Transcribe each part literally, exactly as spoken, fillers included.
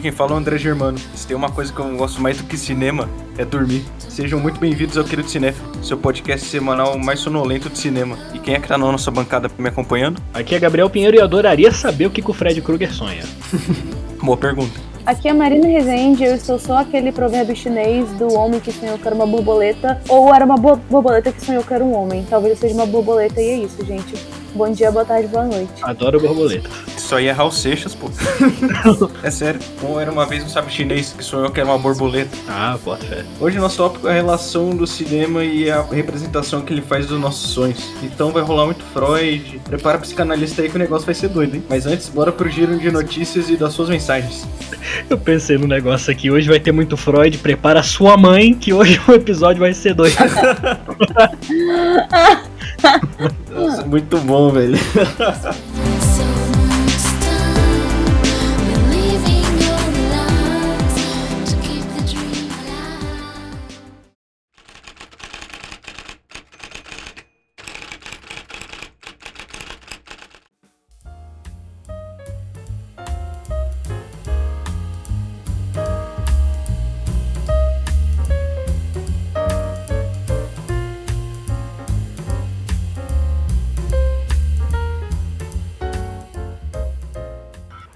aqui quem fala é o André Germano. Se tem uma coisa que eu não gosto mais do que cinema, é dormir. Sejam muito bem-vindos ao Querido Cinéfilo, seu podcast semanal mais sonolento de cinema. E quem é que tá na nossa bancada me acompanhando? Aqui é Gabriel Pinheiro e eu adoraria saber o que, que o Fred Krueger sonha. Boa pergunta. Aqui é a Marina Rezende, eu sou só aquele provérbio chinês do homem que sonhou que era uma borboleta, ou era uma bo- borboleta que sonhou que era um homem. Talvez seja uma borboleta e é isso, gente. Bom dia, boa tarde, boa noite. Adoro borboleta. Isso aí é Raul Seixas, pô. É sério. Ou era uma vez um sábio chinês que sonhou que era uma borboleta. Ah, bota fé. Hoje o nosso tópico é a relação do cinema e a representação que ele faz dos nossos sonhos. Então vai rolar muito Freud. Prepara o psicanalista aí que o negócio vai ser doido, hein? Mas antes, bora pro giro de notícias e das suas mensagens. Eu pensei no negócio aqui. Hoje vai ter muito Freud. Prepara a sua mãe que hoje o episódio vai ser doido. Nossa, muito bom, velho.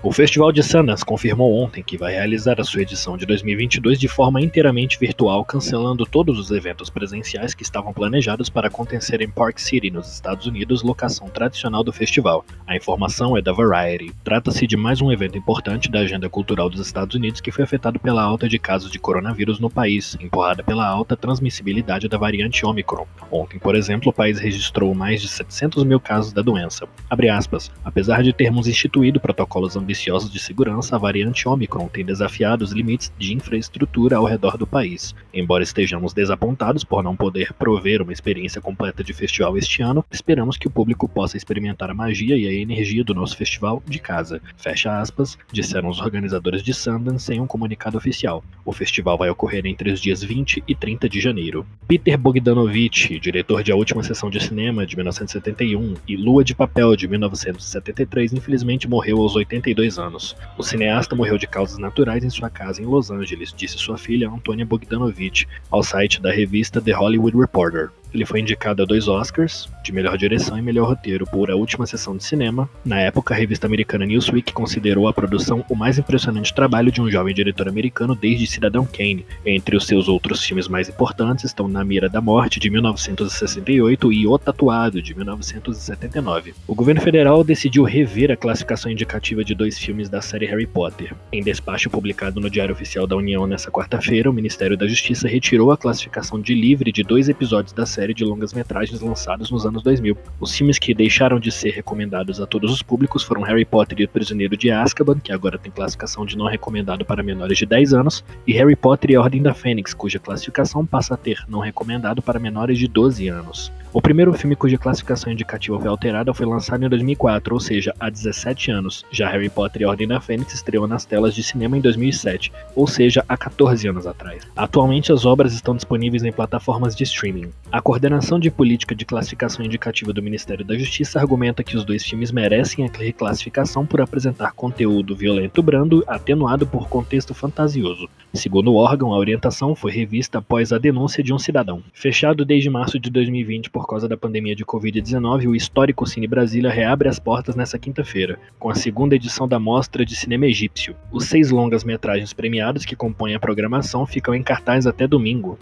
O Festival de Sundance confirmou ontem que vai realizar a sua edição de dois mil e vinte e dois de forma inteiramente virtual, cancelando todos os eventos presenciais que estavam planejados para acontecer em Park City, nos Estados Unidos, locação tradicional do festival. A informação é da Variety. Trata-se de mais um evento importante da agenda cultural dos Estados Unidos que foi afetado pela alta de casos de coronavírus no país, empurrada pela alta transmissibilidade da variante Ômicron. Ontem, por exemplo, o país registrou mais de setecentos mil casos da doença. Abre aspas. Apesar de termos instituído protocolos ambiciosos de segurança, a variante Ômicron tem desafiado os limites de infraestrutura ao redor do país. Embora estejamos desapontados por não poder prover uma experiência completa de festival este ano, esperamos que o público possa experimentar a magia e a energia do nosso festival de casa. Fecha aspas, disseram os organizadores de Sundance em um comunicado oficial. O festival vai ocorrer entre os dias vinte e trinta de janeiro. Peter Bogdanovich, diretor de A Última Sessão de Cinema de mil novecentos e setenta e um e Lua de Papel de mil novecentos e setenta e três, infelizmente morreu aos oitenta e dois anos. O cineasta morreu de causas naturais em sua casa em Los Angeles, disse sua filha Antonia Bogdanovich ao site da revista The Hollywood Reporter. Ele foi indicado a dois Oscars, de melhor direção e melhor roteiro, por A Última Sessão de Cinema. Na época, a revista americana Newsweek considerou a produção o mais impressionante trabalho de um jovem diretor americano desde Cidadão Kane. Entre os seus outros filmes mais importantes estão Na Mira da Morte, de mil novecentos e sessenta e oito, e O Tatuado, de mil novecentos e setenta e nove. O governo federal decidiu rever a classificação indicativa de dois filmes da série Harry Potter. Em despacho publicado no Diário Oficial da União nesta quarta-feira, o Ministério da Justiça retirou a classificação de livre de dois episódios da série de longas-metragens lançados nos anos dois mil. Os filmes que deixaram de ser recomendados a todos os públicos foram Harry Potter e o Prisioneiro de Azkaban, que agora tem classificação de não recomendado para menores de dez anos, e Harry Potter e a Ordem da Fênix, cuja classificação passa a ter não recomendado para menores de doze anos. O primeiro filme cuja classificação indicativa foi alterada foi lançado em dois mil e quatro, ou seja, há dezessete anos. Já Harry Potter e a Ordem da Fênix estreou nas telas de cinema em dois mil e sete, ou seja, há catorze anos atrás. Atualmente, as obras estão disponíveis em plataformas de streaming. A A coordenação de política de classificação indicativa do Ministério da Justiça argumenta que os dois filmes merecem a reclassificação por apresentar conteúdo violento brando, atenuado por contexto fantasioso. Segundo o órgão, a orientação foi revista após a denúncia de um cidadão. Fechado desde março de dois mil e vinte por causa da pandemia de covid dezenove, o histórico Cine Brasília reabre as portas nesta quinta-feira, com a segunda edição da Mostra de Cinema Egípcio. Os seis longas-metragens premiados que compõem a programação ficam em cartaz até domingo.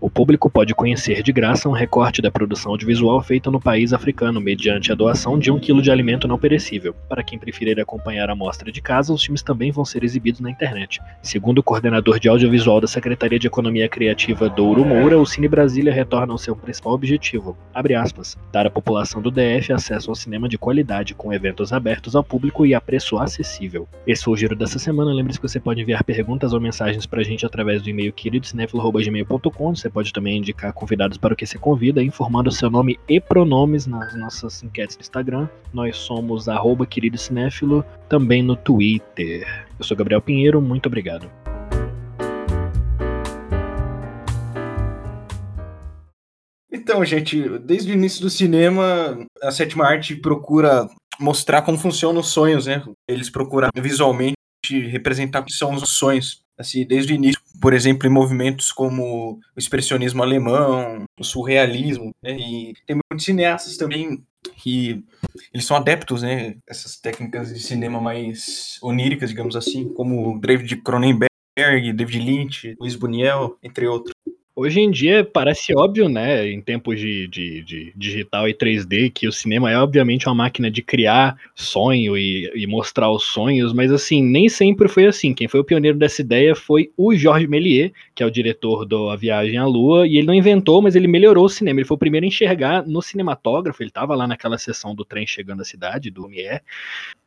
O público pode conhecer de graça um recorte da produção audiovisual feita no país africano, mediante a doação de um quilo de alimento não perecível. Para quem preferir acompanhar a mostra de casa, os filmes também vão ser exibidos na internet. Segundo o coordenador de audiovisual da Secretaria de Economia Criativa, Douro Moura, o Cine Brasília retorna ao seu principal objetivo, abre aspas, dar à população do D F acesso ao cinema de qualidade, com eventos abertos ao público e a preço acessível. Esse foi o giro dessa semana. Lembre-se que você pode enviar perguntas ou mensagens pra gente através do e-mail querido cinéfilo arroba gmail ponto com. Você pode também indicar convidados para o que você convida, informando seu nome e pronomes nas nossas enquetes do Instagram. Nós somos arroba Querido Cinéfilo, também no Twitter. Eu sou Gabriel Pinheiro, muito obrigado. Então, gente, desde o início do cinema, a sétima arte procura mostrar como funcionam os sonhos, né? Eles procuram visualmente representar que são os sonhos, assim, desde o início, por exemplo, em movimentos como o expressionismo alemão, o surrealismo, né? E tem muitos cineastas também que eles são adeptos, né, essas técnicas de cinema mais oníricas, digamos assim, como David Cronenberg, David Lynch, Luis Buñuel, entre outros. Hoje em dia parece óbvio, né, em tempos de, de, de digital e três D, que o cinema é obviamente uma máquina de criar sonho e, e mostrar os sonhos, mas assim, nem sempre foi assim. Quem foi o pioneiro dessa ideia foi o Georges Méliès, que é o diretor do A Viagem à Lua, e ele não inventou, mas ele melhorou o cinema. Ele foi o primeiro a enxergar no cinematógrafo, ele estava lá naquela sessão do trem chegando à cidade, do Méliès,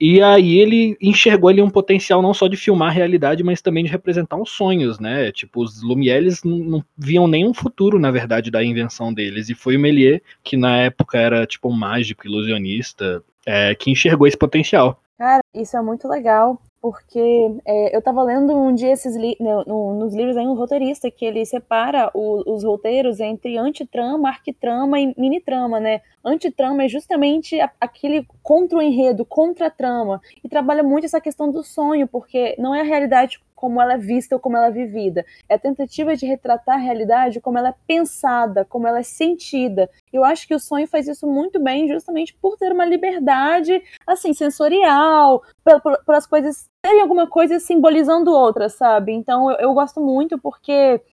e aí ele enxergou ali um potencial não só de filmar a realidade, mas também de representar os sonhos, né, tipo, os Lumières não, não viam nenhum futuro, na verdade, da invenção deles, e foi o Méliès, que na época era tipo um mágico, ilusionista, é, que enxergou esse potencial. Cara, isso é muito legal, porque é, eu tava lendo um dia esses li- no, no, nos livros aí um roteirista que ele separa o, os roteiros entre antitrama, arquitrama e minitrama, né? Antitrama é justamente a, aquele contra o enredo, contra a trama, e trabalha muito essa questão do sonho, porque não é a realidade como ela é vista ou como ela é vivida. É a tentativa de retratar a realidade como ela é pensada, como ela é sentida. Eu acho que o sonho faz isso muito bem, justamente por ter uma liberdade, assim, sensorial, pelas coisas terem alguma coisa simbolizando outra, sabe? Então eu, eu gosto muito porque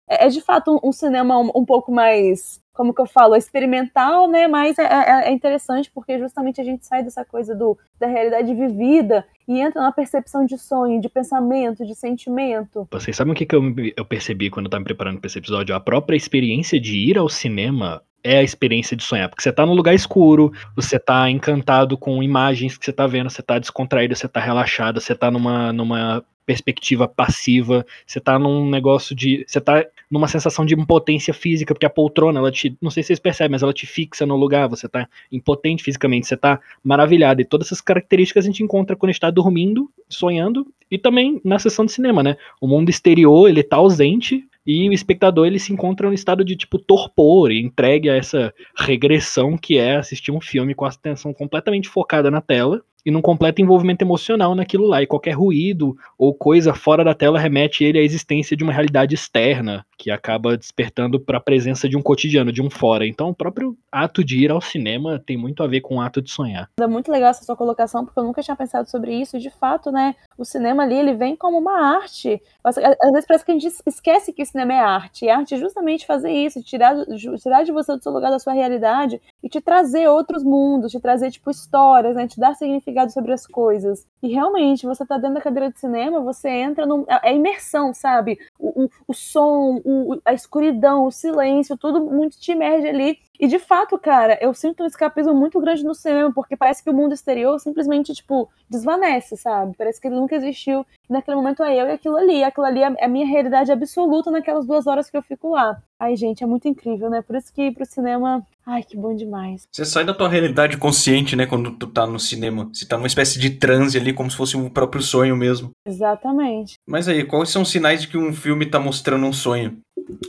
é, é de fato um, um cinema um, um pouco mais, como que eu falo, experimental, né? Mas é, é, é interessante porque justamente a gente sai dessa coisa do, da realidade vivida e entra na percepção de sonho, de pensamento, de sentimento. Vocês sabem o que, que eu, eu percebi quando eu estava me preparando para esse episódio? A própria experiência de ir ao cinema é a experiência de sonhar, porque você tá num lugar escuro, você tá encantado com imagens que você tá vendo, você tá descontraído, você tá relaxado, você tá numa, numa perspectiva passiva, você tá num negócio de... você tá numa sensação de impotência física, porque a poltrona, ela te... não sei se vocês percebem, mas ela te fixa no lugar, você tá impotente fisicamente, você tá maravilhado, e todas essas características a gente encontra quando a gente tá dormindo, sonhando, e também na sessão de cinema, né? O mundo exterior, ele tá ausente, e o espectador, ele se encontra num estado de, tipo, torpor, e entregue a essa regressão que é assistir um filme com a atenção completamente focada na tela e num completo envolvimento emocional naquilo lá, e qualquer ruído ou coisa fora da tela remete ele à existência de uma realidade externa, que acaba despertando para a presença de um cotidiano, de um fora. Então o próprio ato de ir ao cinema tem muito a ver com o ato de sonhar. É muito legal essa sua colocação, porque eu nunca tinha pensado sobre isso, e de fato, né, o cinema ali, ele vem como uma arte. Às vezes parece que a gente esquece que o cinema é arte, e a arte é justamente fazer isso, tirar, tirar de você do seu lugar, da sua realidade, e te trazer outros mundos, te trazer, tipo, histórias, né, te dar significado sobre as coisas. E realmente, você tá dentro da cadeira de cinema, você entra num... é imersão, sabe? O, o, o som, o, a escuridão, o silêncio, tudo muito te imerge ali. E de fato, cara, eu sinto um escapismo muito grande no cinema, porque parece que o mundo exterior simplesmente, tipo, desvanece, sabe? Parece que ele nunca existiu. E naquele momento é eu e aquilo ali. Aquilo ali é a minha realidade absoluta naquelas duas horas que eu fico lá. Ai, gente, é muito incrível, né? Por isso que ir pro cinema... ai, que bom demais. Você sai da tua realidade consciente, né? Quando tu tá no cinema. Você tá numa espécie de transe ali, como se fosse o próprio sonho mesmo. Exatamente. Mas aí, quais são os sinais de que um filme tá mostrando um sonho?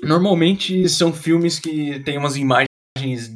Normalmente são filmes que tem umas imagens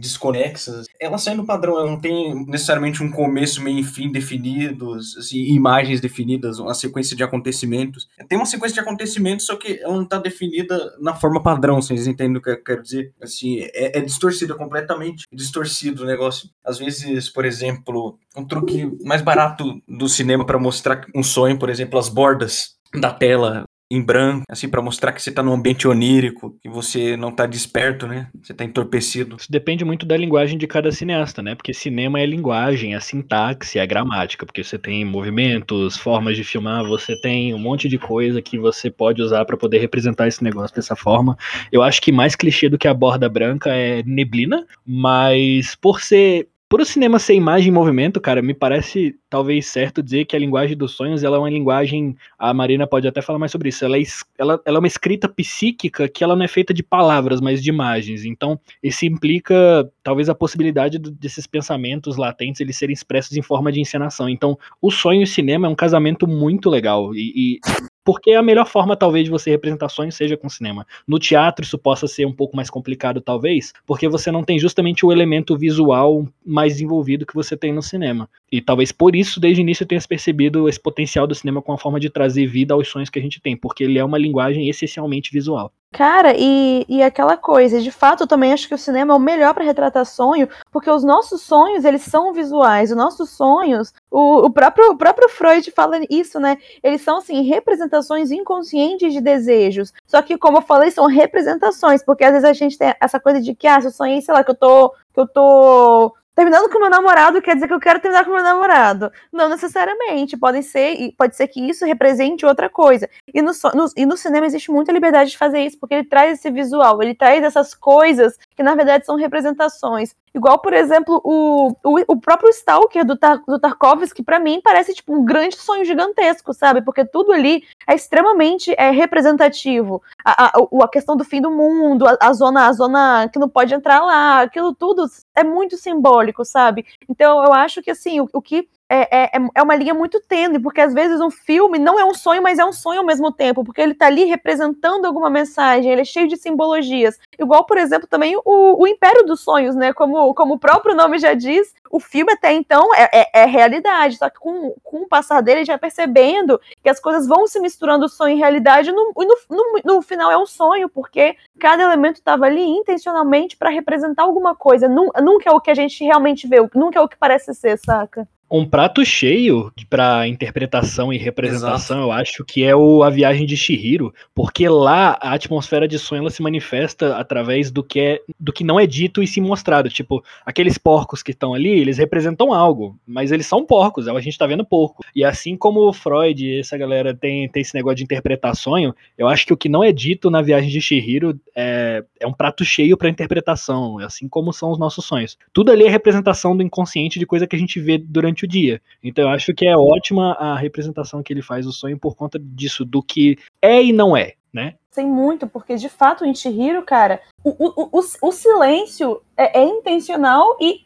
desconexas, ela sai no padrão, ela não tem necessariamente um começo, meio e fim definidos, assim, imagens definidas, uma sequência de acontecimentos. Tem uma sequência de acontecimentos, só que ela não está definida na forma padrão, vocês entendem o que eu quero dizer? Assim, é, é distorcido, é completamente distorcido o negócio. Às vezes, por exemplo, um truque mais barato do cinema para mostrar um sonho, por exemplo, as bordas da tela em branco, assim, pra mostrar que você tá num ambiente onírico, que você não tá desperto, né? Você tá entorpecido. Isso depende muito da linguagem de cada cineasta, né? Porque cinema é linguagem, é sintaxe, é gramática, porque você tem movimentos, formas de filmar, você tem um monte de coisa que você pode usar pra poder representar esse negócio dessa forma. Eu acho que mais clichê do que a borda branca é neblina, mas por ser... por o cinema ser imagem e movimento, cara, me parece talvez certo dizer que a linguagem dos sonhos, ela é uma linguagem, a Marina pode até falar mais sobre isso, ela é, ela, ela é uma escrita psíquica que ela não é feita de palavras, mas de imagens. Então, isso implica talvez a possibilidade do, desses pensamentos latentes, eles serem expressos em forma de encenação. Então, o sonho e o cinema é um casamento muito legal, e... e... porque a melhor forma, talvez, de você representar sonhos seja com cinema. No teatro, isso possa ser um pouco mais complicado, talvez, porque você não tem justamente o elemento visual mais envolvido que você tem no cinema. E talvez por isso, desde o início, eu tenho percebido esse potencial do cinema como uma forma de trazer vida aos sonhos que a gente tem, porque ele é uma linguagem essencialmente visual. Cara, e, e aquela coisa, de fato, eu também acho que o cinema é o melhor para retratar sonho, porque os nossos sonhos, eles são visuais, os nossos sonhos, o, o, próprio, o próprio Freud fala isso, né, eles são, assim, representações inconscientes de desejos, só que, como eu falei, são representações, porque às vezes a gente tem essa coisa de que, ah, se eu sonhei, sei lá, que eu tô, que eu tô... terminando com meu namorado quer dizer que eu quero terminar com meu namorado. Não necessariamente. Podem ser, pode ser que isso represente outra coisa. E no, no, e no cinema existe muita liberdade de fazer isso, porque ele traz esse visual, ele traz essas coisas que, na verdade, são representações. Igual, por exemplo, o, o, o próprio Stalker do, Tar, do Tarkovsky, pra mim, parece tipo um grande sonho gigantesco, sabe? Porque tudo ali é extremamente é, representativo. A, a, a questão do fim do mundo, a, a, zona, a zona que não pode entrar lá, aquilo tudo é muito simbólico, sabe? Então, eu acho que, assim, o, o que... É, é, é uma linha muito tênue, porque às vezes um filme não é um sonho, mas é um sonho ao mesmo tempo, porque ele tá ali representando alguma mensagem, ele é cheio de simbologias. Igual, por exemplo, também o, o Império dos Sonhos, né, como, como o próprio nome já diz, o filme até então é, é, é realidade, só que com, com o passar dele a gente vai percebendo que as coisas vão se misturando, sonho e realidade, e no, no, no, no final é um sonho, porque cada elemento tava ali intencionalmente para representar alguma coisa, nunca é o que a gente realmente vê, nunca é o que parece ser, saca? Um prato cheio para interpretação e representação, exato, eu acho, que é o A Viagem de Chihiro, porque lá a atmosfera de sonho ela se manifesta através do que, é, do que não é dito e se mostrado. Tipo, aqueles porcos que estão ali, eles representam algo, mas eles são porcos, a gente tá vendo porco. E assim como o Freud e essa galera tem, tem esse negócio de interpretar sonho, eu acho que o que não é dito na Viagem de Chihiro é, é um prato cheio para interpretação, assim como são os nossos sonhos. Tudo ali é representação do inconsciente, de coisa que a gente vê durante o dia. Então eu acho que é ótima a representação que ele faz do sonho por conta disso, do que é e não é, né? Sei muito, porque de fato em Chihiro, cara, o, o, o, o silêncio é, é intencional e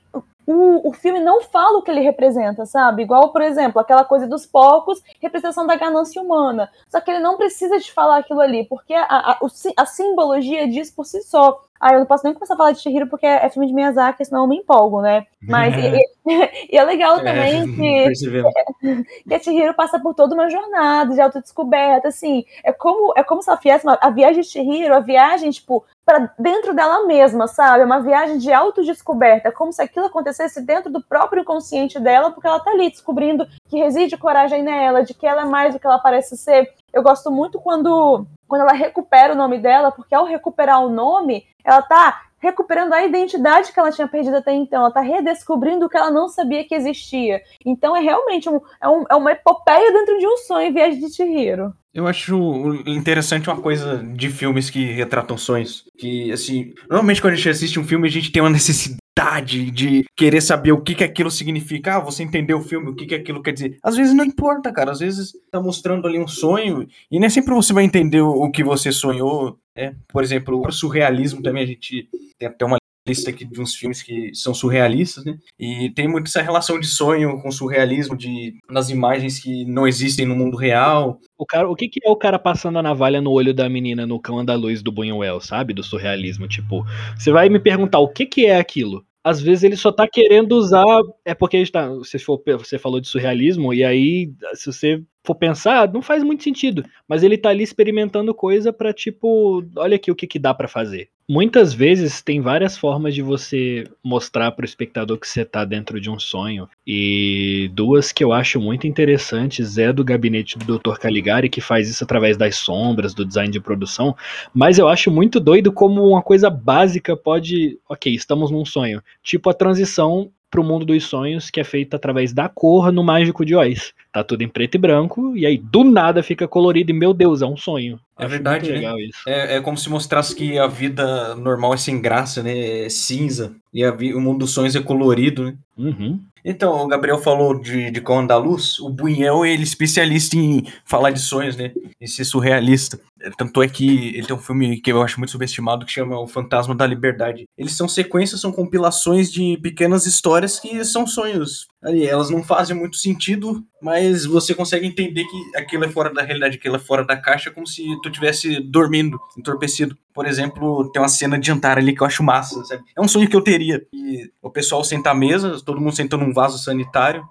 o, o filme não fala o que ele representa, sabe? Igual, por exemplo, aquela coisa dos porcos, representação da ganância humana. Só que ele não precisa te falar aquilo ali, porque a, a, a simbologia diz por si só. Ah, eu não posso nem começar a falar de Chihiro porque é filme de Miyazaki, senão eu me empolgo, né? Mas é. E, e é legal também é, que, que a Chihiro passa por toda uma jornada de autodescoberta, assim. É como, é como se ela fizesse uma, a viagem de Chihiro, a viagem, tipo, para dentro dela mesma, sabe? É uma viagem de autodescoberta, como se aquilo acontecesse dentro do próprio inconsciente dela, porque ela tá ali descobrindo que reside coragem nela, de que ela é mais do que ela parece ser. Eu gosto muito quando, quando ela recupera o nome dela, porque ao recuperar o nome, ela tá recuperando a identidade que ela tinha perdido até então, ela tá redescobrindo o que ela não sabia que existia. Então é realmente um, é um, é uma epopeia dentro de um sonho, Viagem de Chihiro. Eu acho interessante uma coisa de filmes que retratam sonhos, que assim, normalmente quando a gente assiste um filme a gente tem uma necessidade de querer saber o que, que aquilo significa. Ah, você entendeu o filme, o que, que aquilo quer dizer. Às vezes não importa, cara. Às vezes tá mostrando ali um sonho e nem sempre você vai entender o que você sonhou, né? Por exemplo, o surrealismo também, a gente tem até uma lista aqui de uns filmes que são surrealistas, né? E tem muito essa relação de sonho com surrealismo, de nas imagens que não existem no mundo real. O, cara, o que, que é o cara passando a navalha no olho da menina no Cão Andaluz do Buñuel, sabe? Do surrealismo, tipo... Você vai me perguntar o que, que é aquilo? Às vezes ele só tá querendo usar... É porque a gente tá, você, for, você falou de surrealismo, e aí, se você for pensar, não faz muito sentido. Mas ele tá ali experimentando coisa pra, tipo... Olha aqui o que, que dá pra fazer. Muitas vezes tem várias formas de você mostrar pro espectador que você tá dentro de um sonho. E duas que eu acho muito interessantes é do gabinete do doutor Caligari, que faz isso através das sombras, do design de produção. Mas eu acho muito doido como uma coisa básica pode... Ok, estamos num sonho. Tipo a transição pro mundo dos sonhos, que é feita através da cor no Mágico de Oz. Tá tudo em preto e branco, e aí do nada fica colorido, e meu Deus, é um sonho. É acho verdade, né? Legal isso. É, é como se mostrasse que a vida normal é sem graça, né? É cinza, e a, o mundo dos sonhos é colorido, né? Uhum. Então, o Gabriel falou de, de Cão Andaluz, o Buñuel, ele é especialista em falar de sonhos, né? Em ser surrealista. Tanto é que ele tem um filme que eu acho muito subestimado, que chama O Fantasma da Liberdade. Eles são sequências, são compilações de pequenas histórias que são sonhos. Aí, elas não fazem muito sentido mas você consegue entender que aquilo é fora da realidade, aquilo é fora da caixa, como se tu estivesse dormindo, entorpecido. Por exemplo, tem uma cena de jantar ali que eu acho massa, sabe? É um sonho que eu teria. E o pessoal senta à mesa, todo mundo sentando num vaso sanitário,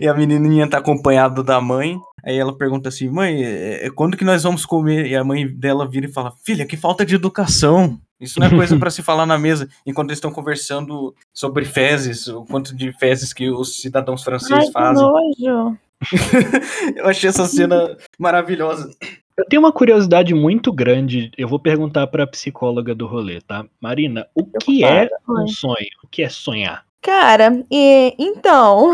e a menininha tá acompanhada da mãe. Aí ela pergunta assim, mãe, quando que nós vamos comer? E a mãe dela vira e fala, filha, que falta de educação. Isso não é coisa pra se falar na mesa, enquanto eles estão conversando sobre fezes, o quanto de fezes que os cidadãos franceses Ai, fazem. Que nojo. Eu achei essa cena maravilhosa. Eu tenho uma curiosidade muito grande, eu vou perguntar pra psicóloga do rolê, tá? Marina, o que é um sonho? O que é sonhar? Cara, e, então,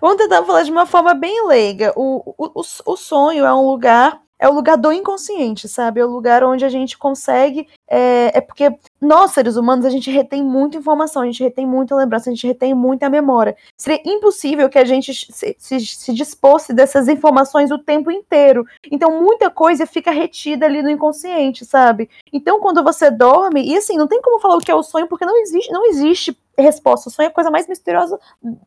vamos tentar falar de uma forma bem leiga. O, o, o sonho é um lugar, é o lugar do inconsciente, sabe? É o lugar onde a gente consegue... É, é porque nós, seres humanos, a gente retém muita informação, a gente retém muita lembrança, a gente retém muita memória. Seria impossível que a gente se, se, se dispôsse dessas informações o tempo inteiro. Então, muita coisa fica retida ali no inconsciente, sabe? Então, quando você dorme... E assim, não tem como falar o que é o sonho, porque não existe... Não existe resposta, o sonho é a coisa mais misteriosa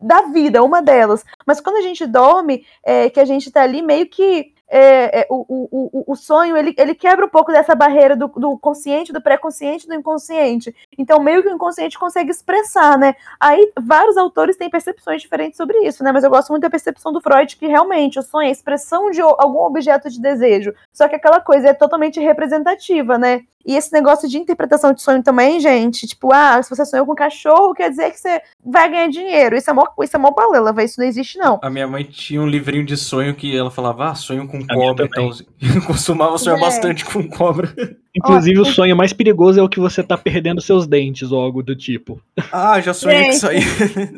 da vida, uma delas, mas quando a gente dorme, é, que a gente tá ali meio que, é, é, o, o, o, o sonho, ele, ele quebra um pouco dessa barreira do, do consciente, do pré-consciente, do inconsciente, então meio que o inconsciente consegue expressar, né, aí vários autores têm percepções diferentes sobre isso, né, mas eu gosto muito da percepção do Freud, que realmente o sonho é a expressão de algum objeto de desejo, só que aquela coisa é totalmente representativa, né. E esse negócio de interpretação de sonho também, gente, tipo, ah, se você sonhou com um cachorro, quer dizer que você vai ganhar dinheiro. Isso é mó, isso é mó balela, véio. Isso não existe, não. A minha mãe tinha um livrinho de sonho que ela falava, ah, sonho com a cobra. Então, eu costumava sonhar é. bastante com cobra. Inclusive, ó, o sonho mais perigoso é o que você tá perdendo seus dentes ou algo do tipo. Ah, já sonhei com isso aí.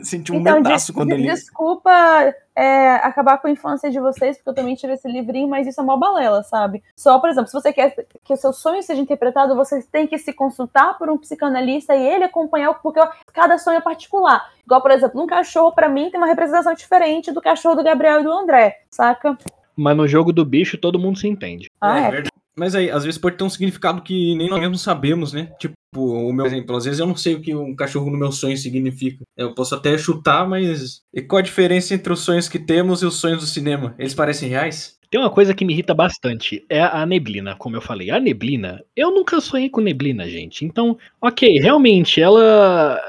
Senti um então, medaço de, quando de, eu li. Desculpa... É, acabar com a infância de vocês, porque eu também tirei esse livrinho, mas isso é mó balela, sabe? Só, por exemplo, se você quer que o seu sonho seja interpretado, você tem que se consultar por um psicanalista e ele acompanhar, porque cada sonho é particular. Igual, por exemplo, um cachorro, pra mim, tem uma representação diferente do cachorro do Gabriel e do André, saca? Mas no jogo do bicho, todo mundo se entende. Ah, é? É. Mas aí, às vezes pode ter um significado que nem nós mesmos sabemos, né? Tipo, o meu exemplo, às vezes eu não sei o que um cachorro no meu sonho significa. Eu posso até chutar, mas... E qual a diferença entre os sonhos que temos e os sonhos do cinema? Eles parecem reais? Tem uma coisa que me irrita bastante, é a neblina, como eu falei. A neblina, eu nunca sonhei com neblina, gente. Então, ok, realmente, ela...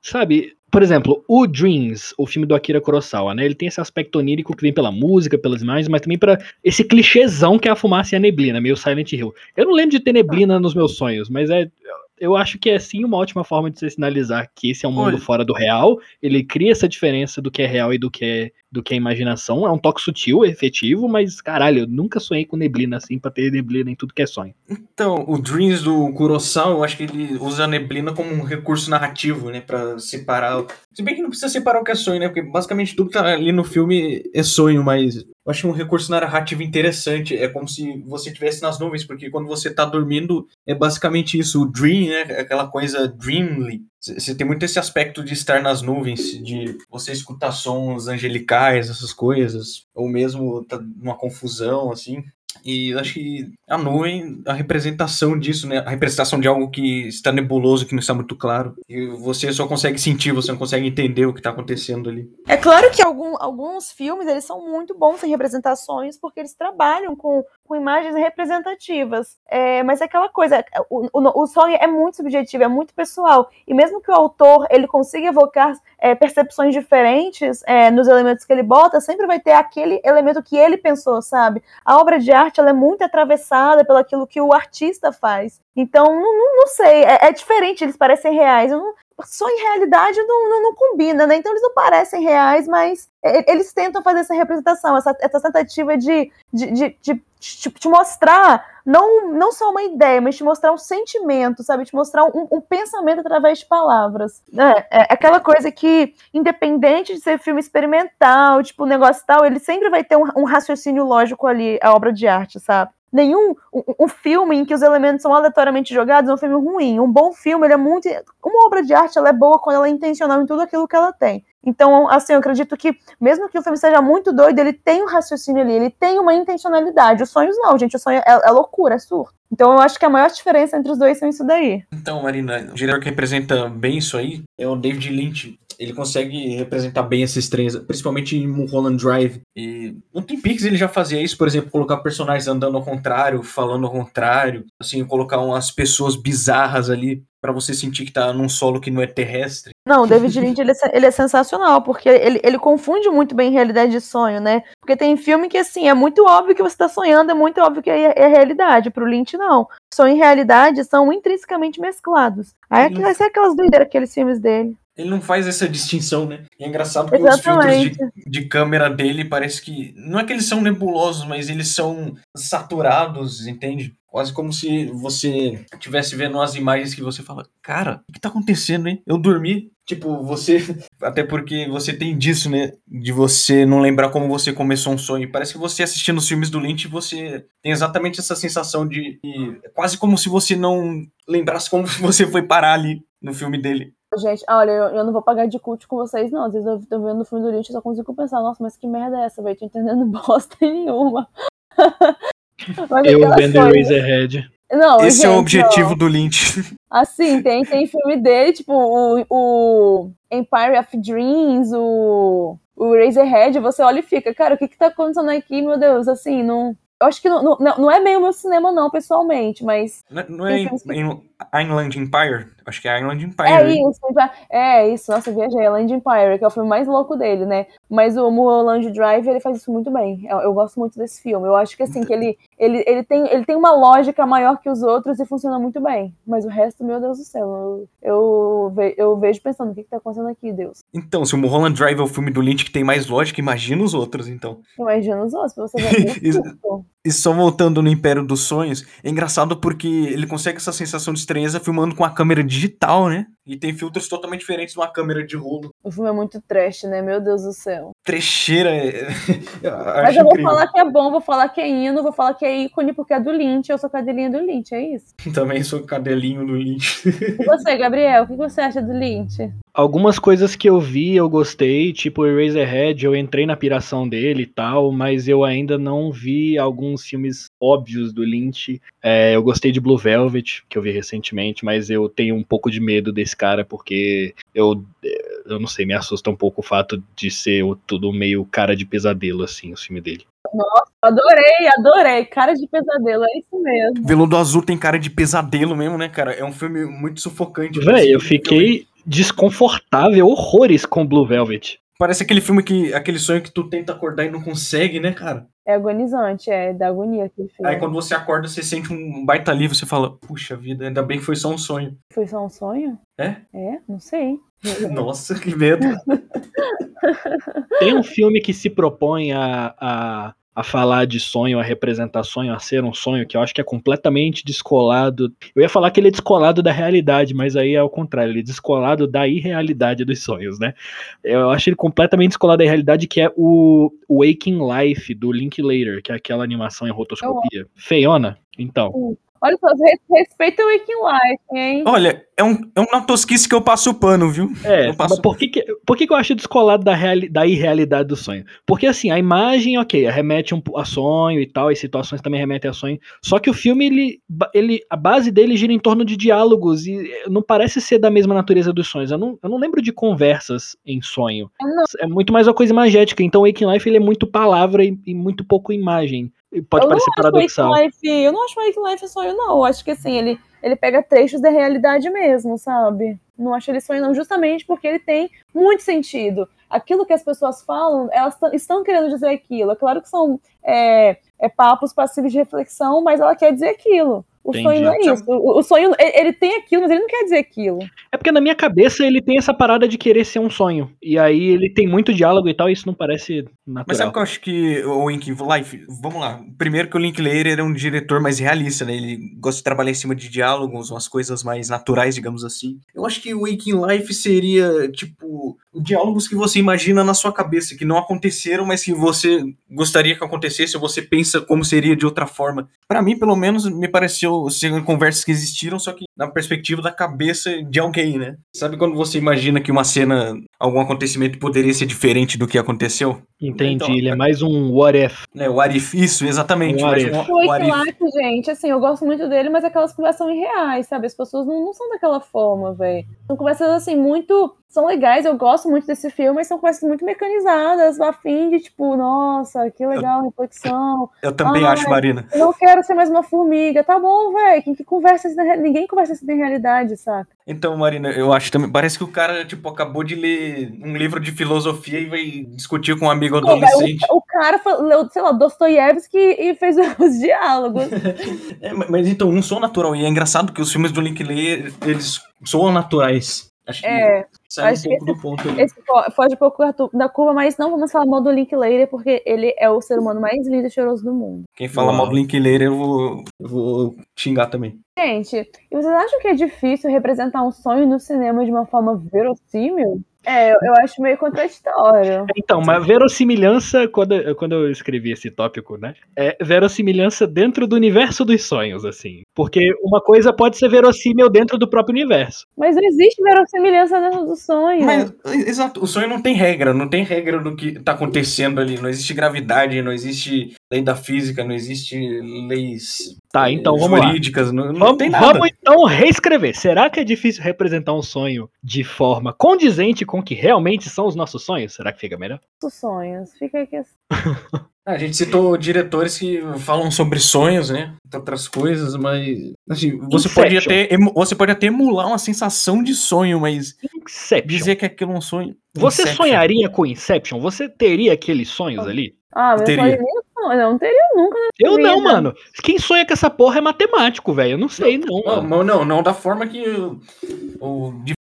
Sabe... Por exemplo, o Dreams, o filme do Akira Kurosawa, né? Ele tem esse aspecto onírico que vem pela música, pelas imagens, mas também pra esse clichêzão que é a fumaça e a neblina, meio Silent Hill. Eu não lembro de ter neblina nos meus sonhos, mas é... eu acho que é sim uma ótima forma de você sinalizar que esse é um mundo Olha. fora do real, ele cria essa diferença do que é real e do que é, do que é imaginação, é um toque sutil, efetivo, mas caralho, eu nunca sonhei com neblina assim, pra ter neblina em tudo que é sonho. Então, o Dreams do Kurosawa, eu acho que ele usa a neblina como um recurso narrativo, né, pra separar, se bem que não precisa separar o que é sonho, né, porque basicamente tudo que tá ali no filme é sonho, mas... Eu acho um recurso narrativo interessante, é como se você estivesse nas nuvens, porque quando você tá dormindo, é basicamente isso, o dream, né, aquela coisa dreamly. Você tem muito esse aspecto de estar nas nuvens, de você escutar sons angelicais, essas coisas, ou mesmo tá numa confusão, assim. E eu acho que a nuvem, a representação disso, né? A representação de algo que está nebuloso, que não está muito claro. E você só consegue sentir, você não consegue entender o que está acontecendo ali. É claro que algum, alguns filmes, eles são muito bons em representações, porque eles trabalham com, com imagens representativas. É, mas é aquela coisa, o, o, o sonho é muito subjetivo, é muito pessoal. E mesmo que o autor, ele consiga evocar é, percepções diferentes é, nos elementos que ele bota, sempre vai ter aquele elemento que ele pensou, sabe? A obra de arte, ela é muito atravessada pelo aquilo que o artista faz. Então, não, não, não sei, é, é diferente, eles parecem reais. Eu não, só em realidade não, não, não combina, né? Então, eles não parecem reais, mas eles tentam fazer essa representação, essa, essa tentativa de, de, de, de te, te mostrar, não, não só uma ideia, mas te mostrar um sentimento, sabe? Te mostrar um, um pensamento através de palavras. É, é aquela coisa que, independente de ser filme experimental, tipo, um negócio tal, ele sempre vai ter um, um raciocínio lógico ali, a obra de arte, sabe? Nenhum um, um filme em que os elementos são aleatoriamente jogados é um filme ruim. Um bom filme, ele é muito... Uma obra de arte, ela é boa quando ela é intencional em tudo aquilo que ela tem. Então, assim, eu acredito que, mesmo que o filme seja muito doido, ele tem um raciocínio ali, ele tem uma intencionalidade. Os sonhos não, gente, o sonho é, é loucura, é surto. Então, eu acho que a maior diferença entre os dois são isso daí. Então, Marina, o diretor que representa bem isso aí é o David Lynch. ele consegue representar bem essa estranheza, principalmente em Mulholland Drive. E no Twin Peaks ele já fazia isso, por exemplo, colocar personagens andando ao contrário, falando ao contrário, assim, colocar umas pessoas bizarras ali pra você sentir que tá num solo que não é terrestre. Não, o David Lynch, ele, é, ele é sensacional, porque ele, ele confunde muito bem realidade e sonho, né? Porque tem filme que, assim, é muito óbvio que você tá sonhando, é muito óbvio que é, é realidade. Pro Lynch, não. Sonho e realidade são intrinsecamente mesclados. Aí vai ser aquelas doideiras, aqueles filmes dele. Ele não faz essa distinção, né? E é engraçado que os filtros de, de câmera dele parece que... Não é que eles são nebulosos, mas eles são saturados, entende? Quase como se você estivesse vendo umas imagens que você fala, cara, o que tá acontecendo, hein? Eu dormi. Tipo, você... Até porque você tem disso, né? De você não lembrar como você começou um sonho. Parece que você assistindo os filmes do Lynch, você tem exatamente essa sensação de... de... Quase como se você não lembrasse como você foi parar ali no filme dele. Gente, olha, eu, eu não vou pagar de culto com vocês, não. Às vezes eu tô vendo o filme do Lynch e só consigo pensar, nossa, mas que merda é essa, velho? Tô entendendo bosta nenhuma. Eu vendo Eraserhead. Não, esse gente, é o objetivo ó, do Lynch. Assim, tem, tem filme dele, tipo o, o Empire of Dreams, o, o Eraserhead, você olha e fica, cara, o que que tá acontecendo aqui, meu Deus, assim, não... Eu acho que não, não, não é meio meu cinema, não, pessoalmente, mas... Não, não é em, que... em Inland Empire? Acho que é Inland Empire. É isso, é isso. Nossa, eu viajei. Inland Empire, que é o filme mais louco dele, né? Mas o Mulholland Drive, ele faz isso muito bem. Eu, eu gosto muito desse filme. Eu acho que, assim, que ele, ele, ele, tem, ele tem uma lógica maior que os outros e funciona muito bem. Mas o resto, meu Deus do céu, eu, eu, ve, eu vejo pensando, o que que tá acontecendo aqui, Deus? Então, se o Mulholland Drive é o filme do Lynch que tem mais lógica, imagina os outros, então. Imagina os outros, pra você ver. E só voltando no Império dos Sonhos, é engraçado porque ele consegue essa sensação de estranheza filmando com a câmera digital, né? E tem filtros totalmente diferentes de uma câmera de rolo. O filme é muito trash, né? Meu Deus do céu. Trecheira. É... Mas eu vou incrível. falar que é bom, vou falar que é hino, vou falar que é ícone, porque é do Lynch, eu sou cadelinha do Lynch, é isso? Também sou cadelinho do Lynch. E você, Gabriel, o que você acha do Lynch? Algumas coisas que eu vi, eu gostei, tipo Eraserhead, eu entrei na piração dele e tal, mas eu ainda não vi alguns filmes óbvios do Lynch. É, eu gostei de Blue Velvet, que eu vi recentemente, mas eu tenho um pouco de medo desse cara, porque eu, eu não sei, me assusta um pouco o fato de ser tudo meio cara de pesadelo, assim, o filme dele. Nossa, adorei, adorei, cara de pesadelo, é isso mesmo. Veludo Azul tem cara de pesadelo mesmo, né, cara? É um filme muito sufocante. Véi, eu fiquei desconfortável, horrores com Blue Velvet. Parece aquele filme que, aquele sonho que tu tenta acordar e não consegue, né, cara? É agonizante, é da agonia aquele filme. Aí quando você acorda, você sente um baita alívio, você fala, puxa vida, ainda bem que foi só um sonho. Foi só um sonho? É? É, não sei. Nossa, que medo. Tem um filme que se propõe a, a, a falar de sonho, a representar sonho, a ser um sonho, que eu acho que é completamente descolado. Eu ia falar que ele é descolado da realidade, mas aí é ao contrário, ele é descolado da irrealidade dos sonhos, né? Eu acho ele completamente descolado da realidade, que é o Waking Life, do Linklater, que é aquela animação em rotoscopia. Feiona, então... Olha só, respeita o Waking Life, hein? Olha, é, um, é uma tosquice que eu passo o pano, viu? É, eu passo... mas por que que, por que que eu acho descolado da, reali- da irrealidade do sonho? Porque, assim, a imagem, ok, remete um, a sonho e tal, as situações também remetem a sonho, só que o filme, ele, ele, a base dele gira em torno de diálogos e não parece ser da mesma natureza dos sonhos. Eu não, eu não lembro de conversas em sonho. Não. É muito mais uma coisa imagética. Então, o Waking Life, ele é muito palavra e, e muito pouco imagem. Pode eu parecer paradoxal. Life, eu não acho Waking Life sonho, não. Eu acho que, assim, ele, ele pega trechos da realidade mesmo, sabe? Não acho ele sonho, não. Justamente porque ele tem muito sentido. Aquilo que as pessoas falam, elas t- estão querendo dizer aquilo. É claro que são é, é papos passíveis de reflexão, mas ela quer dizer aquilo. O Entendi. Sonho não é isso. O, o sonho, ele tem aquilo, mas ele não quer dizer aquilo. É porque na minha cabeça ele tem essa parada de querer ser um sonho. E aí ele tem muito diálogo e tal, e isso não parece natural. Mas sabe o que eu acho que o Life... Vamos lá. Primeiro que o Linklater era um diretor mais realista, né? Ele gosta de trabalhar em cima de diálogos, umas coisas mais naturais, digamos assim. Eu acho que o Waking Life seria, tipo, diálogos que você imagina na sua cabeça, que não aconteceram, mas que você gostaria que acontecesse, ou você pensa como seria de outra forma. Pra mim, pelo menos, me pareceu conversas que existiram, só que na perspectiva da cabeça de alguém, né? Sabe quando você imagina que uma cena, algum acontecimento poderia ser diferente do que aconteceu? Entendi, então, ele é mais um what if. É, what if, isso, exatamente. Um what if. Um, Oito Life, gente, assim, eu gosto muito dele, mas aquelas conversas são irreais, sabe? As pessoas não, não são daquela forma, velho. São conversas, assim, muito... São legais, eu gosto muito desse filme, mas são conversas muito mecanizadas, a fim de, tipo, nossa, que legal, eu, reflexão. Eu também ah, acho, véio, Marina. Eu não quero ser mais uma formiga. Tá bom, velho, quem que conversa isso na realidade? Ninguém conversa isso na realidade, saca? Então, Marina, eu acho também... Parece que o cara, tipo, acabou de ler um livro de filosofia e vai discutir com um amigo adolescente. O, o cara leu, sei lá, Dostoiévski e fez os diálogos. é, mas, então, não soa natural. E é engraçado que os filmes do Linklater, eles soam naturais. Acho que é, sai acho um pouco que esse, do ponto. Esse foge um pouco da curva, mas não vamos falar mal do Linklater, porque ele é o ser humano mais lindo e cheiroso do mundo. Quem fala mal do Linklater, eu vou, eu vou xingar também. Gente, e vocês acham que é difícil representar um sonho no cinema de uma forma verossímil? É, eu acho meio contraditório. Então, mas verossimilhança, quando, quando eu escrevi esse tópico, né? É verossimilhança dentro do universo dos sonhos, assim. Porque uma coisa pode ser verossímil dentro do próprio universo. Mas não existe verossimilhança dentro do sonho. Mas, exato, o sonho não tem regra, não tem regra do que tá acontecendo ali. Não existe gravidade, não existe lei da física, não existe leis... Tá, então vamos jurídicas, lá. Não, não vamos, tem nada. Vamos então reescrever. Será que é difícil representar um sonho de forma condizente com o que realmente são os nossos sonhos? Será que fica melhor? Os sonhos, fica aqui assim. A gente citou diretores que falam sobre sonhos, né? Outras coisas, mas... Assim, você, pode até, você pode até emular uma sensação de sonho, mas... Inception. Dizer que aquilo é um sonho... Você Inception. Sonharia com Inception? Você teria aqueles sonhos ali? Ah, mas teria. Não, não teria nunca. Né? Eu não, mano. Quem sonha com essa porra é matemático, velho. Eu não sei, não. Não, não, não, não da forma que... O, de,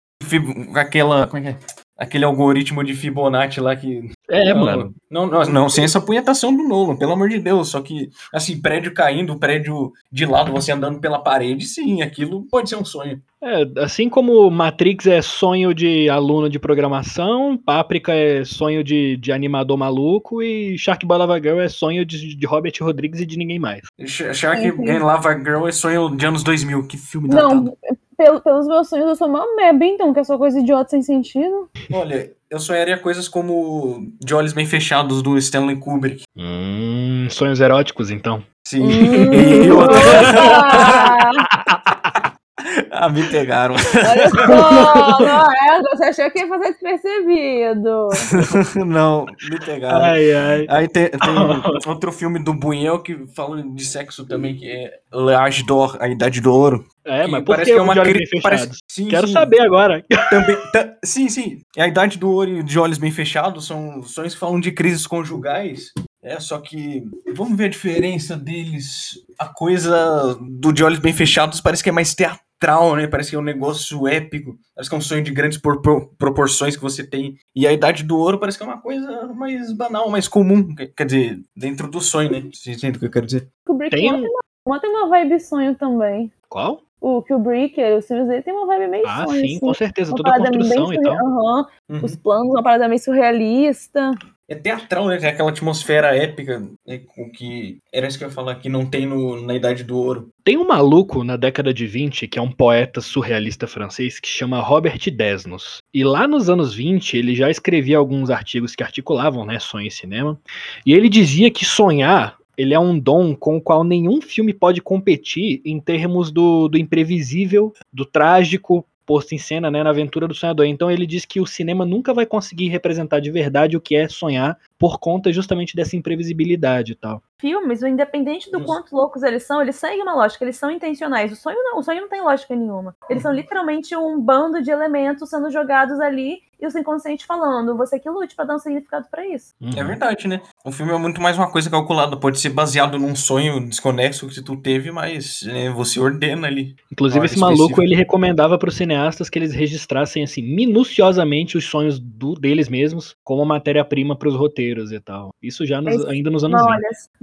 aquela... Como é que é? Aquele algoritmo de Fibonacci lá que... É, não, mano. Não, não, não, sem essa punhetação do Nolan, pelo amor de Deus. Só que, assim, prédio caindo, prédio de lado, você andando pela parede, sim, aquilo pode ser um sonho. É, assim como Matrix é sonho de aluno de programação, Páprica é sonho de, de animador maluco e Sharkboy Lava Girl é sonho de, de Robert Rodrigues e de ninguém mais. Sharkboy Lava Girl é sonho de anos dois mil, que filme datado. Não, Pelo, pelos meus sonhos, eu sou uma meba, então, que é só coisa idiota sem sentido. Olha, eu sonharia coisas como De Olhos Bem Fechados, do Stanley Kubrick. Hum, sonhos eróticos, então. Sim. Hum, ah, me pegaram. Olha só, não é? Você achou que ia fazer despercebido. Não, me pegaram. Ai, ai. Aí tem, tem outro filme do Buñuel que fala de sexo também, que é L'Âge d'Or, A Idade do Ouro. É, mas por que é uma crítica? Parece... Sim, Quero sim. saber agora. Também, tá... Sim, sim. A Idade do Ouro e De Olhos Bem Fechados são sonhos que falam de crises conjugais. É, só que vamos ver a diferença deles. A coisa do De Olhos Bem Fechados parece que é mais teatral, né? Parece que é um negócio épico. Parece que é um sonho de grandes propor- proporções que você tem. E a Idade do Ouro parece que é uma coisa mais banal, mais comum. Quer dizer, dentro do sonho, né? Vocês entendem o que eu quero dizer? Tem uma, tem uma vibe sonho também. Qual? O Kubrick, os filmes dele tem uma vibe meio ah, sonho. Ah, sim, assim, com certeza. Toda a construção e tal. Uhum. Uhum. Os planos, uma parada meio surrealista. É teatral, né? Tem aquela atmosfera épica, né? Que era isso que eu ia falar, que não tem no, na Idade do Ouro. Tem um maluco na década de vinte, que é um poeta surrealista francês, que chama Robert Desnos. E lá nos anos vinte, ele já escrevia alguns artigos que articulavam, né, sonho e cinema. E ele dizia que sonhar... Ele é um dom com o qual nenhum filme pode competir em termos do, do imprevisível, do trágico, posto em cena, né, na aventura do sonhador. Então ele diz que o cinema nunca vai conseguir representar de verdade o que é sonhar por conta justamente dessa imprevisibilidade e tal. Filmes, independente do quanto loucos eles são, eles seguem uma lógica, eles são intencionais. O sonho não, o sonho não tem lógica nenhuma. Eles são literalmente um bando de elementos sendo jogados ali e o inconsciente falando, você que lute pra dar um significado pra isso. É verdade, né? O filme é muito mais uma coisa calculada, pode ser baseado num sonho desconexo que tu teve, mas é, você ordena ali. Inclusive esse maluco, específica. Ele recomendava pros cineastas que eles registrassem assim, minuciosamente os sonhos do, deles mesmos como matéria-prima pros roteiros e tal. Isso já nos, ainda nos anos vinte.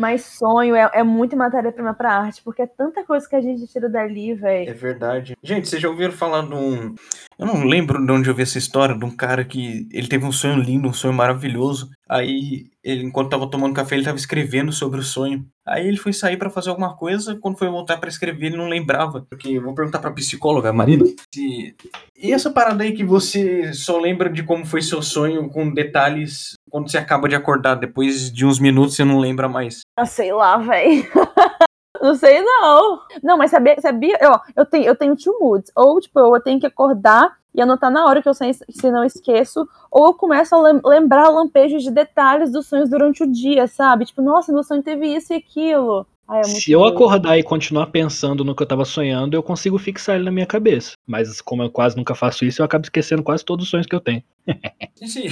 Mas sonho é, é muito matéria-prima pra arte, porque é tanta coisa que a gente tira dali, velho. É verdade. Gente, vocês já ouviram falar de um... Eu não lembro de onde eu vi essa história, de um cara que... Ele teve um sonho lindo, um sonho maravilhoso. Aí, ele, enquanto tava tomando café, ele tava escrevendo sobre o sonho. Aí ele foi sair pra fazer alguma coisa, quando foi voltar pra escrever, ele não lembrava. Porque, vou perguntar pra psicóloga, Marina. Se... E essa parada aí que você só lembra de como foi seu sonho com detalhes... Quando você acaba de acordar, depois de uns minutos você não lembra mais. Ah, sei lá, véi. Não sei, não. Não, mas sabia... sabia eu, eu, tenho, eu tenho two moods. Ou, tipo, eu tenho que acordar e anotar na hora que eu sei, se não esqueço. Ou eu começo a lembrar lampejos de detalhes dos sonhos durante o dia, sabe? Tipo, nossa, meu sonho teve isso e aquilo. Ai, é muito se doido. Eu acordar e continuar pensando no que eu tava sonhando, eu consigo fixar ele na minha cabeça. Mas como eu quase nunca faço isso, eu acabo esquecendo quase todos os sonhos que eu tenho. Sim,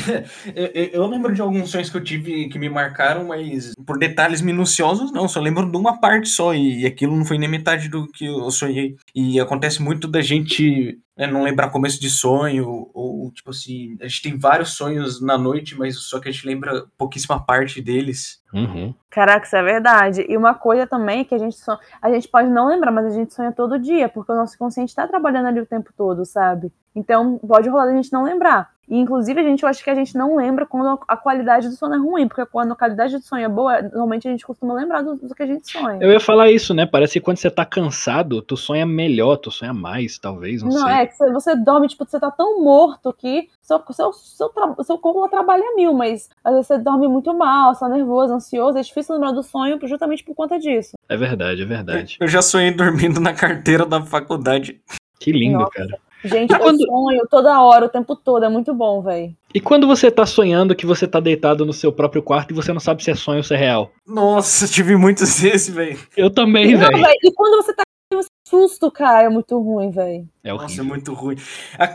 eu, eu lembro de alguns sonhos que eu tive que me marcaram, mas por detalhes minuciosos, não. Só lembro de uma parte só e aquilo não foi nem metade do que eu sonhei. E acontece muito da gente... É não lembrar começo de sonho, ou tipo assim, a gente tem vários sonhos na noite, mas só que a gente lembra pouquíssima parte deles. Uhum. Caraca, isso é verdade. E uma coisa também que a gente sonha, a gente pode não lembrar, mas a gente sonha todo dia, porque o nosso consciente tá trabalhando ali o tempo todo, sabe? Então pode rolar a gente não lembrar. E inclusive a gente, eu acho que a gente não lembra quando a qualidade do sono é ruim, porque quando a qualidade do sonho é boa, normalmente a gente costuma lembrar do, do que a gente sonha. Eu ia falar isso, né? Parece que quando você tá cansado, tu sonha melhor, tu sonha mais, talvez, não, não sei. Não, é que você, você dorme, tipo, você tá tão morto que seu, seu, seu, seu, seu corpo trabalha mil, mas às vezes você dorme muito mal, você tá nervoso, ansioso, é difícil lembrar do sonho justamente por conta disso. É verdade, é verdade. Eu já sonhei dormindo na carteira da faculdade. Que lindo, nossa, cara. Gente, eu quando... sonho toda hora, o tempo todo, é muito bom, velho. E quando você tá sonhando que você tá deitado no seu próprio quarto e você não sabe se é sonho ou se é real? Nossa, tive muitos desses, velho. Eu também, velho. E quando você tá com susto, cara, é muito ruim, velho. É horrível. Nossa, é muito ruim.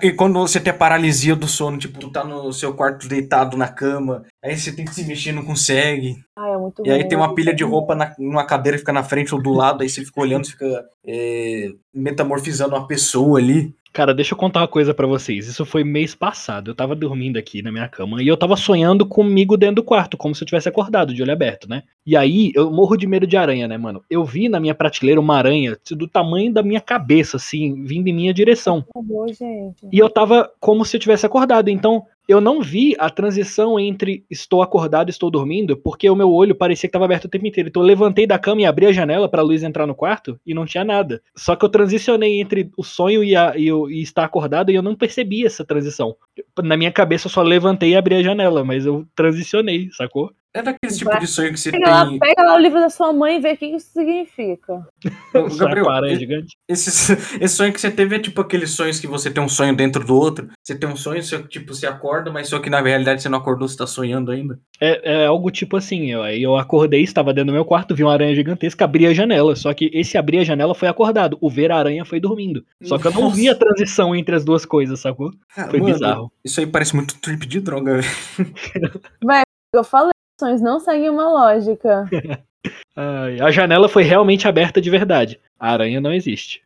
E quando você tem a paralisia do sono, tipo, tu tá no seu quarto deitado na cama, aí você tem que se mexer e não consegue. Ah, é muito ruim. E aí tem uma pilha de roupa na, numa cadeira, fica na frente ou do lado, aí você fica olhando, fica é, metamorfizando uma pessoa ali. Cara, deixa eu contar uma coisa pra vocês. Isso foi mês passado. Eu tava dormindo aqui na minha cama e eu tava sonhando comigo dentro do quarto, como se eu tivesse acordado, de olho aberto, né? E aí, eu morro de medo de aranha, né, mano? Eu vi na minha prateleira uma aranha do tamanho da minha cabeça, assim, vindo em minha direção. Acabou, gente. E eu tava como se eu tivesse acordado, então... Eu não vi a transição entre estou acordado e estou dormindo, porque o meu olho parecia que estava aberto o tempo inteiro. Então eu levantei da cama e abri a janela para a luz entrar no quarto e não tinha nada. Só que eu transicionei entre o sonho e, a, e, o, e estar acordado e eu não percebi essa transição. Na minha cabeça eu só levantei e abri a janela, mas eu transicionei, sacou? É daquele tipo de sonho que você pega tem... Lá, pega lá o livro da sua mãe e vê o que isso significa. Gabriel, esse, esse sonho que você teve é tipo aqueles sonhos que você tem um sonho dentro do outro. Você tem um sonho, você, tipo, você acorda, mas só que na realidade você não acordou, você tá sonhando ainda. É, é algo tipo assim, eu, eu acordei, estava dentro do meu quarto, vi uma aranha gigantesca, abri a janela. Só que esse abrir a janela foi acordado, o ver a aranha foi dormindo. Só que eu não Nossa. vi a transição entre as duas coisas, sacou? Ah, foi mano, bizarro. Isso aí parece muito trip de droga, velho. Mas eu falei. Sonhos não seguem uma lógica. Ai, a janela foi realmente aberta de verdade. A aranha não existe.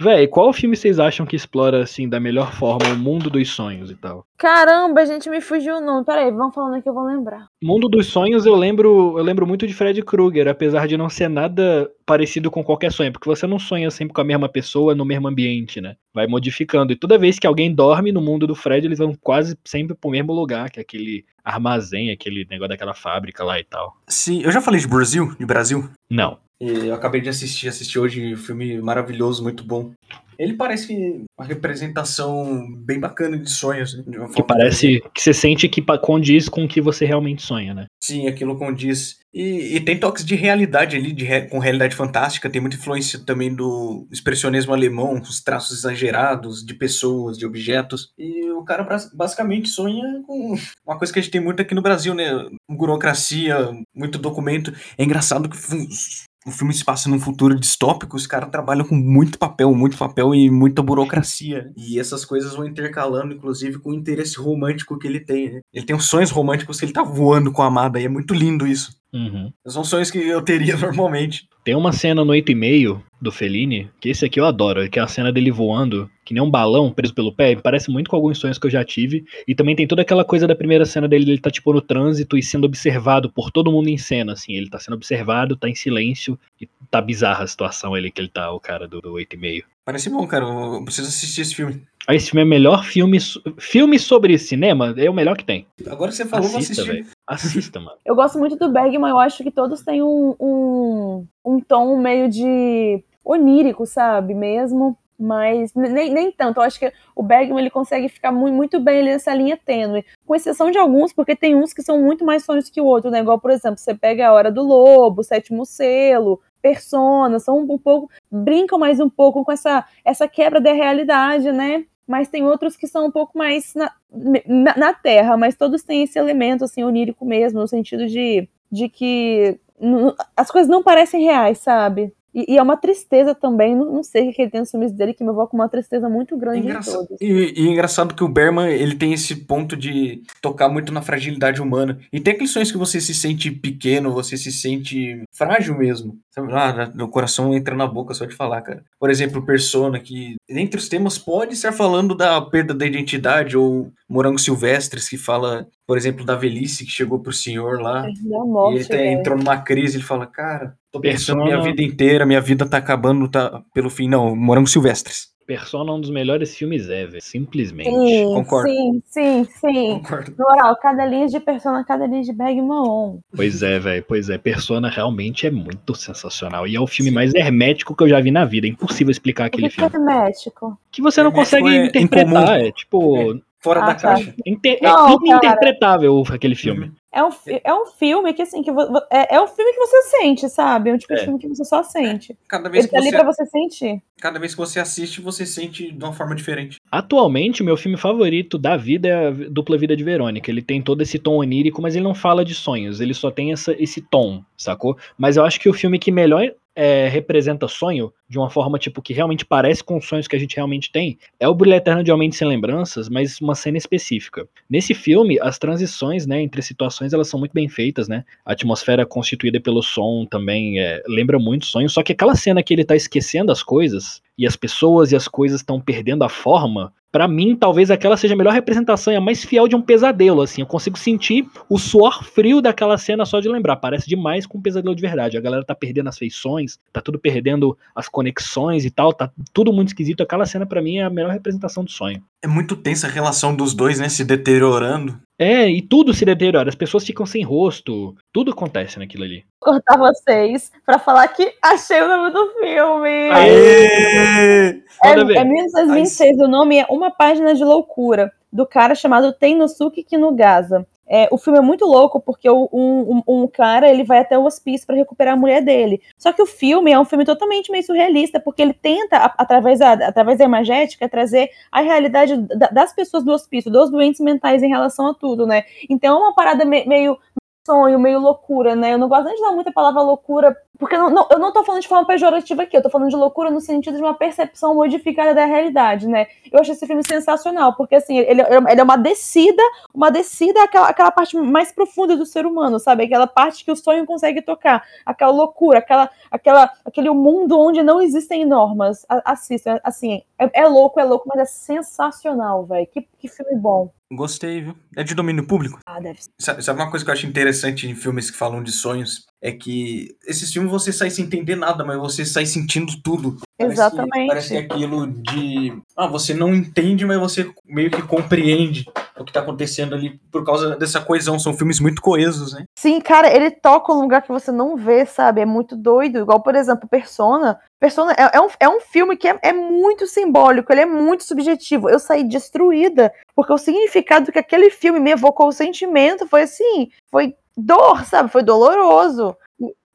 Véi, qual filme vocês acham que explora, assim, da melhor forma o mundo dos sonhos e tal? Caramba, a gente me fugiu o nome. Peraí, vamos falando que eu vou lembrar. Mundo dos Sonhos, eu lembro, eu lembro muito de Fred Krueger, apesar de não ser nada parecido com qualquer sonho, porque você não sonha sempre com a mesma pessoa no mesmo ambiente, né? Vai modificando. E toda vez que alguém dorme no mundo do Fred, eles vão quase sempre pro mesmo lugar, que é aquele armazém, aquele negócio daquela fábrica lá e tal. Sim, eu já falei de Brasil, de Brasil? Não. Eu acabei de assistir, assisti hoje um filme maravilhoso, muito bom. Ele parece que uma representação bem bacana de sonhos. Né? De uma forma que parece que você sente que condiz com o que você realmente sonha, né? Sim, aquilo condiz. E, e tem toques de realidade ali, de re, com realidade fantástica. Tem muita influência também do expressionismo alemão, os traços exagerados de pessoas, de objetos. E o cara basicamente sonha com uma coisa que a gente tem muito aqui no Brasil, né? Burocracia, muito documento. É engraçado que... O filme se passa num futuro distópico, os caras trabalham com muito papel, muito papel e muita burocracia. E essas coisas vão intercalando, inclusive, com o interesse romântico que ele tem, né? Ele tem os sonhos românticos que ele tá voando com a amada, e é muito lindo isso. Uhum. São sonhos que eu teria normalmente. Tem uma cena no Oito e Meio do Fellini, que esse aqui eu adoro, que é a cena dele voando, que nem um balão preso pelo pé, me parece muito com alguns sonhos que eu já tive, e também tem toda aquela coisa da primeira cena dele, ele tá tipo no trânsito e sendo observado por todo mundo em cena, assim, ele tá sendo observado, tá em silêncio, e tá bizarra a situação ele que ele tá, o cara do Oito e Meio. Parece bom, cara, eu preciso assistir esse filme. Ah, esse filme é o melhor filme, filme sobre cinema, é o melhor que tem. Agora que você falou, assista, vou assistir. Véio. Assista, mano. Eu gosto muito do Bergman, eu acho que todos têm um, um, um tom meio de onírico, sabe, mesmo, mas nem, nem tanto. Eu acho que o Bergman ele consegue ficar muito, muito bem nessa linha tênue, com exceção de alguns, porque tem uns que são muito mais sonhos que o outro, né, igual, por exemplo, você pega A Hora do Lobo, Sétimo Selo, Persona, são um pouco, brincam mais um pouco com essa, essa quebra da realidade, né, mas tem outros que são um pouco mais na, na, na terra, mas todos têm esse elemento, assim, onírico mesmo, no sentido de, de que n- as coisas não parecem reais, sabe? E, e é uma tristeza também, não, não sei o que ele tem nos filmes dele, que me evoca uma tristeza muito grande em todos. E, e engraçado que o Bergman, ele tem esse ponto de tocar muito na fragilidade humana. E tem aqueles sonhos que você se sente pequeno, você se sente frágil mesmo. Ah, meu coração entra na boca só de falar, cara. Por exemplo, Persona, que entre os temas pode estar falando da perda da identidade, ou Morango Silvestres, que fala, por exemplo, da velhice que chegou pro senhor lá. Morte, e ele até entrou numa crise, ele fala, cara, tô pensando Persona... minha vida inteira, minha vida tá acabando, tá pelo fim. Não, Morango Silvestres. Persona é um dos melhores filmes ever, simplesmente. Sim, concordo. Sim, sim, sim. Concordo. No oral, cada linha de Persona, cada linha de Bergman on. Pois é, velho, pois é. Persona realmente é muito sensacional. E é o filme sim. mais hermético que eu já vi na vida. É impossível explicar aquele o que filme. Que é hermético? Que você não hermético consegue é interpretar. É tipo... É. Fora ah, da caixa. Tá. Inter- não, é ininterpretável cara. Aquele filme. É um, fi- é um filme que, assim, que vo- é, é um filme que você sente, sabe? É um tipo é. de filme que você só sente. Cada vez Ele que tá você... ali pra você sentir. Cada vez que você assiste, você sente de uma forma diferente. Atualmente, meu filme favorito da vida é a Dupla Vida de Verônica. Ele tem todo esse tom onírico, mas ele não fala de sonhos. Ele só tem essa, esse tom, sacou? Mas eu acho que o filme que melhor... É, representa sonho de uma forma tipo que realmente parece com os sonhos que a gente realmente tem, é o Brilho Eterno de Uma Mente Sem Lembranças, mas uma cena específica. Nesse filme, as transições, né, entre situações, elas são muito bem feitas, né? A atmosfera constituída pelo som também é, lembra muito sonho, só que aquela cena que ele tá esquecendo as coisas, e as pessoas e as coisas estão perdendo a forma, pra mim, talvez aquela seja a melhor representação e a mais fiel de um pesadelo, assim. Eu consigo sentir o suor frio daquela cena só de lembrar. Parece demais com um pesadelo de verdade. A galera tá perdendo as feições, tá tudo perdendo as conexões e tal, tá tudo muito esquisito. Aquela cena, pra mim, é a melhor representação do sonho. É muito tensa a relação dos dois, né, se deteriorando. É, e tudo se deteriora. As pessoas ficam sem rosto. Tudo acontece naquilo ali. Vou cortar vocês pra falar que achei o nome do filme. Aê! É, é mil novecentos e vinte e seis, o nome é Uma Página de Loucura, do cara chamado Tennosuke Kinugasa. É, o filme é muito louco, porque o, um, um, um cara ele vai até o hospício para recuperar a mulher dele. Só que o filme é um filme totalmente meio surrealista, porque ele tenta, a, através, a, através da imagética, trazer a realidade da, das pessoas do hospício, dos doentes mentais em relação a tudo, né? Então é uma parada me, meio sonho, meio loucura, né? Eu não gosto nem de dar muita palavra loucura, porque não, não, eu não tô falando de forma pejorativa aqui, eu tô falando de loucura no sentido de uma percepção modificada da realidade, né? Eu achei esse filme sensacional, porque assim, ele, ele é uma descida, uma descida àquela, àquela parte mais profunda do ser humano, sabe? Aquela parte que o sonho consegue tocar, aquela loucura, aquela, aquela, aquele mundo onde não existem normas. Assistam, assim, é, é louco, é louco, mas é sensacional, velho. Que, que filme bom. Gostei, viu? É de domínio público? Ah, deve ser. Sabe, sabe uma coisa que eu acho interessante em filmes que falam de sonhos? É que esses filmes você sai sem entender nada, mas você sai sentindo tudo. Exatamente. Parece, parece aquilo de... Ah, você não entende, mas você meio que compreende o que tá acontecendo ali por causa dessa coesão. São filmes muito coesos, né? Sim, cara, ele toca um lugar que você não vê, sabe? É muito doido. Igual, por exemplo, Persona. Persona é, é, um, é um filme que é, é muito simbólico, ele é muito subjetivo. Eu saí destruída, porque o significado que aquele filme me evocou o sentimento foi assim, foi... dor, sabe? Foi doloroso.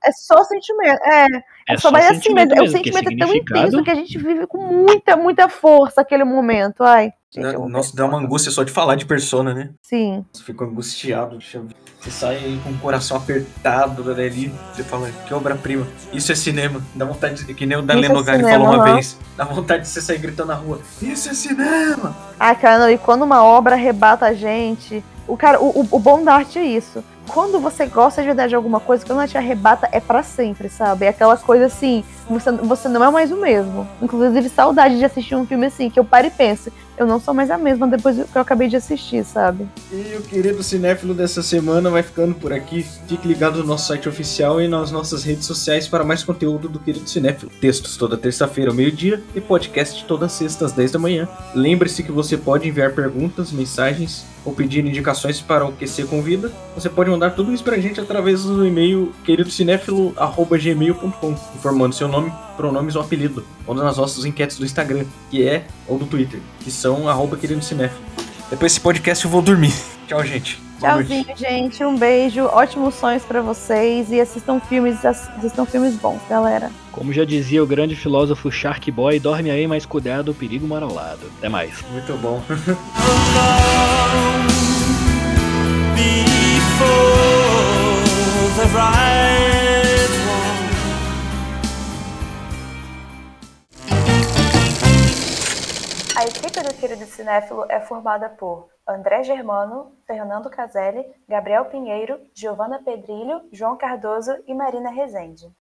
É só sentimento. É, é só, só mas assim, mas o sentimento é tão intenso que a gente vive com muita, muita força aquele momento. Ai, gente, nossa, dá uma angústia só de falar de Persona, né? Sim. Você fica angustiado. Você sai aí com o coração apertado dali. Você fala, que obra-prima. Isso é cinema. Dá vontade de... Que nem o Dalen Nogari falou uma vez. Dá vontade de você sair gritando na rua. Isso é cinema! Ai, cara, não. E quando uma obra arrebata a gente... O, cara, o, o bom da arte é isso. quando você gosta de verdade de alguma coisa, quando ela te arrebata, é pra sempre, sabe? É aquela coisa assim, você, você não é mais o mesmo. Inclusive, saudade de assistir um filme assim, que eu paro e penso, eu não sou mais a mesma depois que eu acabei de assistir, sabe? E o Querido Cinéfilo dessa semana vai ficando por aqui. Fique ligado no nosso site oficial e nas nossas redes sociais para mais conteúdo do Querido Cinéfilo. Textos toda terça-feira ao meio-dia e podcast toda sexta às dez da manhã. Lembre-se que você pode enviar perguntas, mensagens ou pedir indicações para o Q C Convida. Você pode mandar tudo isso pra gente através do e-mail querido cinéfilo arroba gmail ponto com, informando seu nome, pronomes ou apelido, ou nas nossas enquetes do Instagram, que é, ou do Twitter, que são arroba queridocinéfilo. Depois desse podcast eu vou dormir. Tchau, gente. Tchauzinho, gente. Um beijo. Ótimos sonhos pra vocês e assistam filmes, assistam filmes bons, galera. Como já dizia o grande filósofo Shark Boy, dorme aí, mas cuidado, o perigo mora ao lado. Até mais. Muito bom. A equipe do Querido Cinéfilo é formada por André Germano, Fernando Caselli, Gabriel Pinheiro, Giovana Pedrilho, João Cardoso e Marina Rezende.